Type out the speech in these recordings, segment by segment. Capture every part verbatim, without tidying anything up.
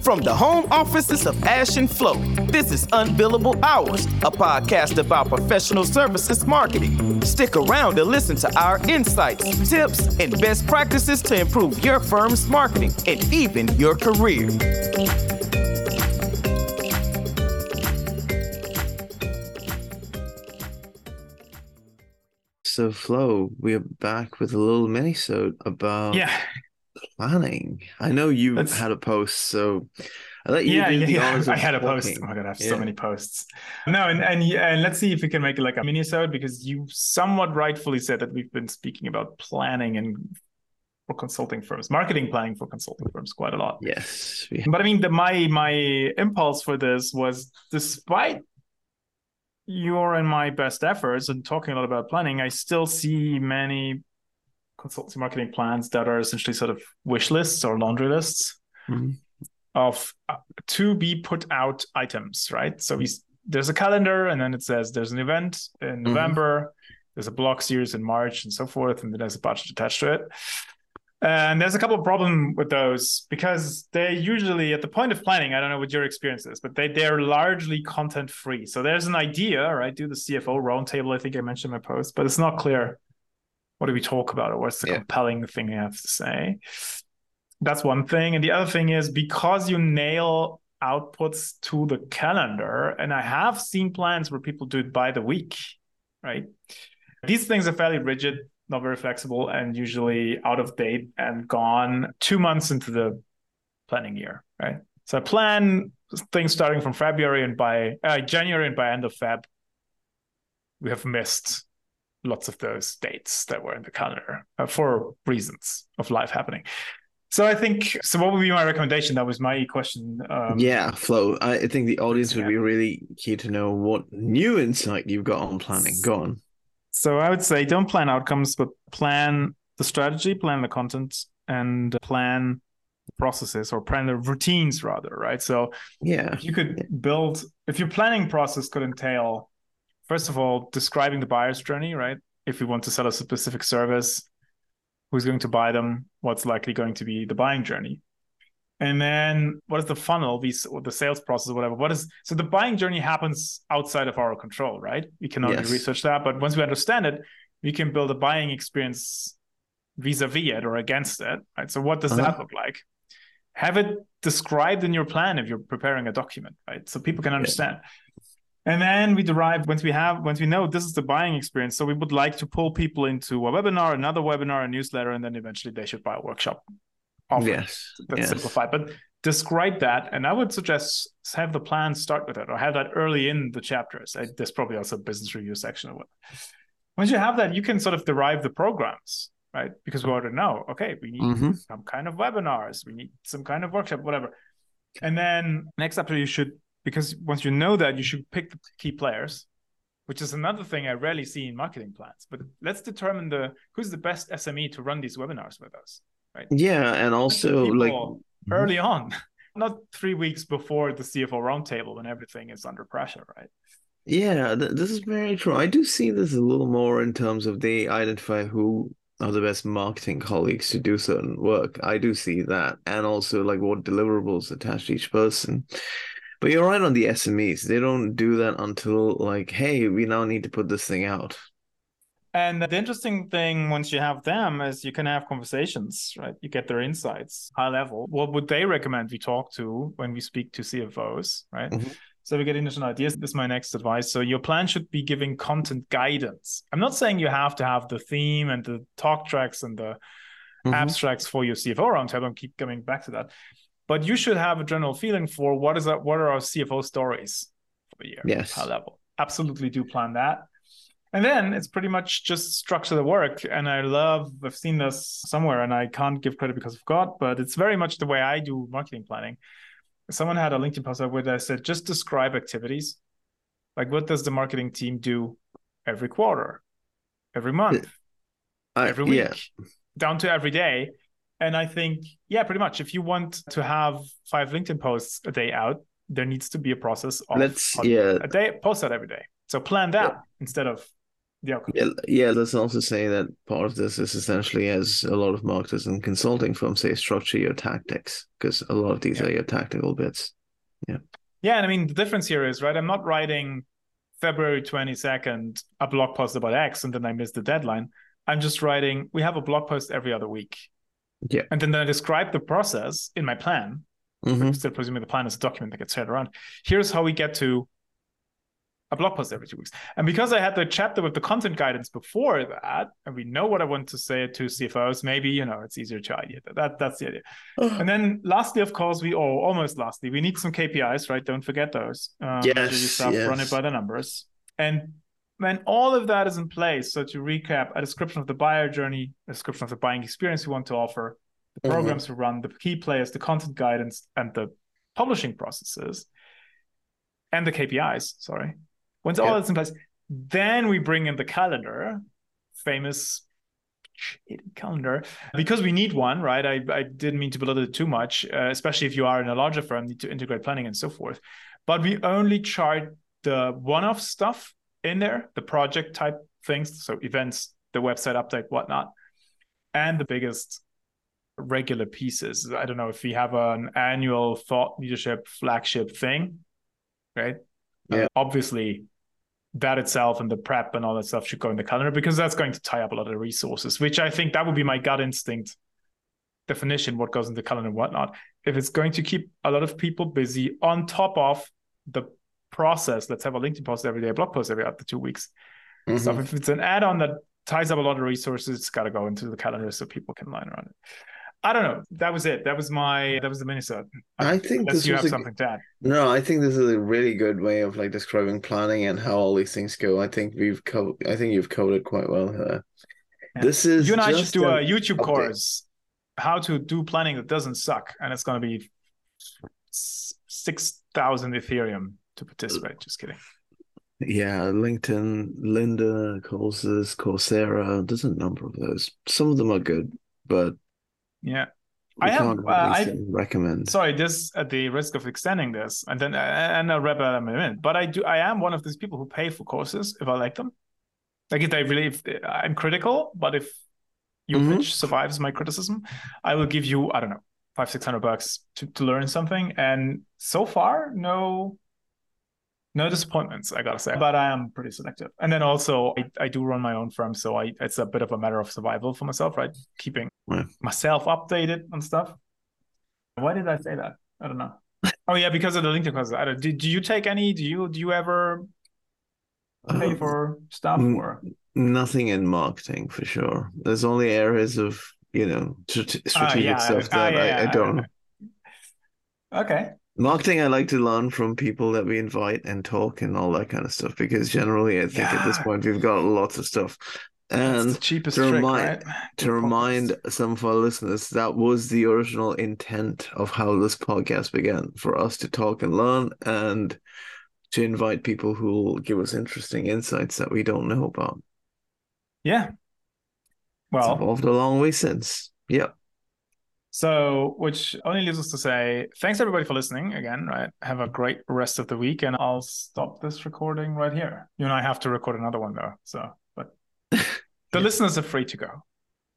From the home offices of Ash and Flo, this is Unbillable Hours, a podcast about professional services marketing. Stick around to listen to our insights, tips, and best practices to improve your firm's marketing and even your career. So Flo, we're back with a little mini-sode about yeah. planning. I know you That's... had a post, so I let you yeah, do yeah, the yeah. honors. I had a post. Oh my god, I have yeah. so many posts. No, and, and and let's see if we can make it like a mini-sode, because you somewhat rightfully said that we've been speaking about planning and for consulting firms, marketing planning for consulting firms quite a lot. Yes, yeah. But I mean, the, my my impulse for this was, despite your and my best efforts and talking a lot about planning, I still see many consultancy marketing plans that are essentially sort of wish lists or laundry lists mm-hmm. of uh, to be put out items, right? So we, there's a calendar, and then it says there's an event in November, mm-hmm. there's a blog series in March, and so forth, and then there's a budget attached to it. And there's a couple of problems with those, because they usually, at the point of planning, I don't know what your experience is, but they, they're largely content free. So there's an idea, right? Do the C F O roundtable, I think I mentioned in my post, but it's not clear what do we talk about or what's the yeah. compelling thing I have to say. That's one thing. And the other thing is, because you nail outputs to the calendar, and I have seen plans where people do it by the week, right? These things are fairly rigid, not very flexible, and usually out of date and gone two months into the planning year, right? So I plan things starting from February and by uh, January, and by end of Feb, we have missed lots of those dates that were in the calendar uh, for reasons of life happening. So I think, so what would be my recommendation? That was my question. Um, yeah, Flo, I think the audience would yeah. be really keen to know what new insight you've got on planning. Go on. So I would say don't plan outcomes, but plan the strategy, plan the content, and plan the processes, or plan the routines rather, right? So yeah, if you could build, if your planning process could entail, first of all, describing the buyer's journey, right? If you want to sell a specific service, who's going to buy them? What's likely going to be the buying journey? And then what is the funnel, the, or the sales process, or whatever? What is so the buying journey happens outside of our control, right? We can only yes. research that, but once we understand it, we can build a buying experience vis-a-vis it or against it, right? So what does uh-huh. that look like? Have it described in your plan if you're preparing a document, right? So people can understand. Yeah. And then we derive, once we have, once we know this is the buying experience, so we would like to pull people into a webinar, another webinar, a newsletter, and then eventually they should buy a workshop. Often. Yes, that's yes. simplified, but describe that. And I would suggest have the plan start with it, or have that early in the chapters. I, there's probably also a business review section of it. Once you have that, you can sort of derive the programs, right? Because we already know, okay, we need mm-hmm. some kind of webinars, we need some kind of workshop, whatever. And then next chapter, you should, because once you know that, you should pick the key players, which is another thing I rarely see in marketing plans. But let's determine the who's the best S M E to run these webinars with us. Right. Yeah, and also like early on, not three weeks before the C F O roundtable when everything is under pressure, right? Yeah, th- this is very true. I do see this a little more in terms of they identify who are the best marketing colleagues to do certain work. I do see that, and also like what deliverables attach to each person. But you're right on the S M Es; they don't do that until like, hey, we now need to put this thing out. And the interesting thing once you have them is you can have conversations, right? You get their insights, high level. What would they recommend we talk to when we speak to C F Os, right? Mm-hmm. So we get interesting ideas. This is my next advice. So your plan should be giving content guidance. I'm not saying you have to have the theme and the talk tracks and the mm-hmm. abstracts for your C F O roundtable. I keep coming back to that. But you should have a general feeling for what is that, what are our C F O stories for the year, yes. high level. Absolutely do plan that. And then it's pretty much just structure the work. And I love, I've seen this somewhere and I can't give credit because I've got, but it's very much the way I do marketing planning. Someone had a LinkedIn post where I said, just describe activities. Like, what does the marketing team do every quarter, every month, uh, every week, yeah. down to every day? And I think, yeah, pretty much. If you want to have five LinkedIn posts a day out, there needs to be a process of Let's, yeah. a day post out every day. So plan that yeah. instead of the outcome. Yeah, yeah, let's also say that part of this is essentially, as a lot of marketers and consulting firms say, structure your tactics, because a lot of these yeah. are your tactical bits. Yeah. Yeah, and I mean, the difference here is, right, I'm not writing February twenty-second a blog post about X and then I miss the deadline. I'm just writing, we have a blog post every other week. Yeah. And then I describe the process in my plan. Mm-hmm. I'm still presuming the plan is a document that gets shared around. Here's how we get to a blog post every two weeks. And because I had the chapter with the content guidance before that, and we know what I want to say to C F Os, maybe, you know, it's easier to idea that. that that's the idea. And then lastly, of course, we all, almost lastly, we need some K P Is, right? Don't forget those. Um, yes, stuff, yes. Run it by the numbers. And when all of that is in place, so to recap, a description of the buyer journey, a description of the buying experience we want to offer, the programs mm-hmm. we run, the key players, the content guidance, and the publishing processes, and the K P Is, sorry. Once all that's in place, then we bring in the calendar, famous shitty calendar, because we need one, right? I, I didn't mean to belittle it too much, uh, especially if you are in a larger firm, need to integrate planning and so forth. But we only chart the one-off stuff in there, the project type things, so events, the website update, whatnot, and the biggest regular pieces. I don't know if we have an annual thought leadership flagship thing, right? Yeah. Uh, obviously, that itself and the prep and all that stuff should go in the calendar, because that's going to tie up a lot of resources, which I think that would be my gut instinct definition, what goes in the calendar and whatnot. If it's going to keep a lot of people busy on top of the process, let's have a LinkedIn post every day, a blog post every other two weeks. Mm-hmm. So if it's an add-on that ties up a lot of resources, it's got to go into the calendar so people can line around it. I don't know. That was it. That was my, that was the Minnesota. I, I think this you have a, something to add. No, I think this is a really good way of like describing planning and how all these things go. I think we've covered, I think you've covered it quite well here. Yeah. This is You and I should do a YouTube update. course, how to do planning that doesn't suck. And it's going to be six thousand Ethereum to participate. Just kidding. Yeah, LinkedIn, Lynda, courses, Coursera, there's a number of those. Some of them are good, but yeah, we I have. Uh, I recommend. Sorry, this at the risk of extending this, and then and I'll wrap it up in a minute. But I do. I am one of those people who pay for courses if I like them. Like if I really, if I'm critical, but if your mm-hmm. pitch survives my criticism, I will give you, I don't know, five six hundred bucks to to learn something. And so far, no, no disappointments. I gotta say, but I am pretty selective. And then also, I, I do run my own firm, so I it's a bit of a matter of survival for myself, right? Keeping. Right. Myself updated and stuff. Why did I say that? I don't know. Oh yeah, because of the LinkedIn courses. I don't. Do, do you take any? Do you do you ever pay um, for stuff or nothing in marketing for sure? There's only areas of you know strategic uh, yeah. stuff that uh, yeah, I, I don't. I okay. Marketing, I like to learn from people that we invite and talk and all that kind of stuff, because generally I think yeah. at this point we've got lots of stuff. And the cheapest to remind, trick, right? to remind some of our listeners, that was the original intent of how this podcast began, for us to talk and learn and to invite people who will give us interesting insights that we don't know about. Yeah. Well, it's evolved a long way since. Yeah. So, which only leaves us to say, thanks everybody for listening again, right? Have a great rest of the week, and I'll stop this recording right here. You and I have to record another one though, so. The yeah. listeners are free to go.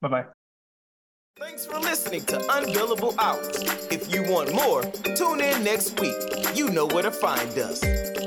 Bye-bye. Thanks for listening to Unbillable Hours. If you want more, tune in next week. You know where to find us.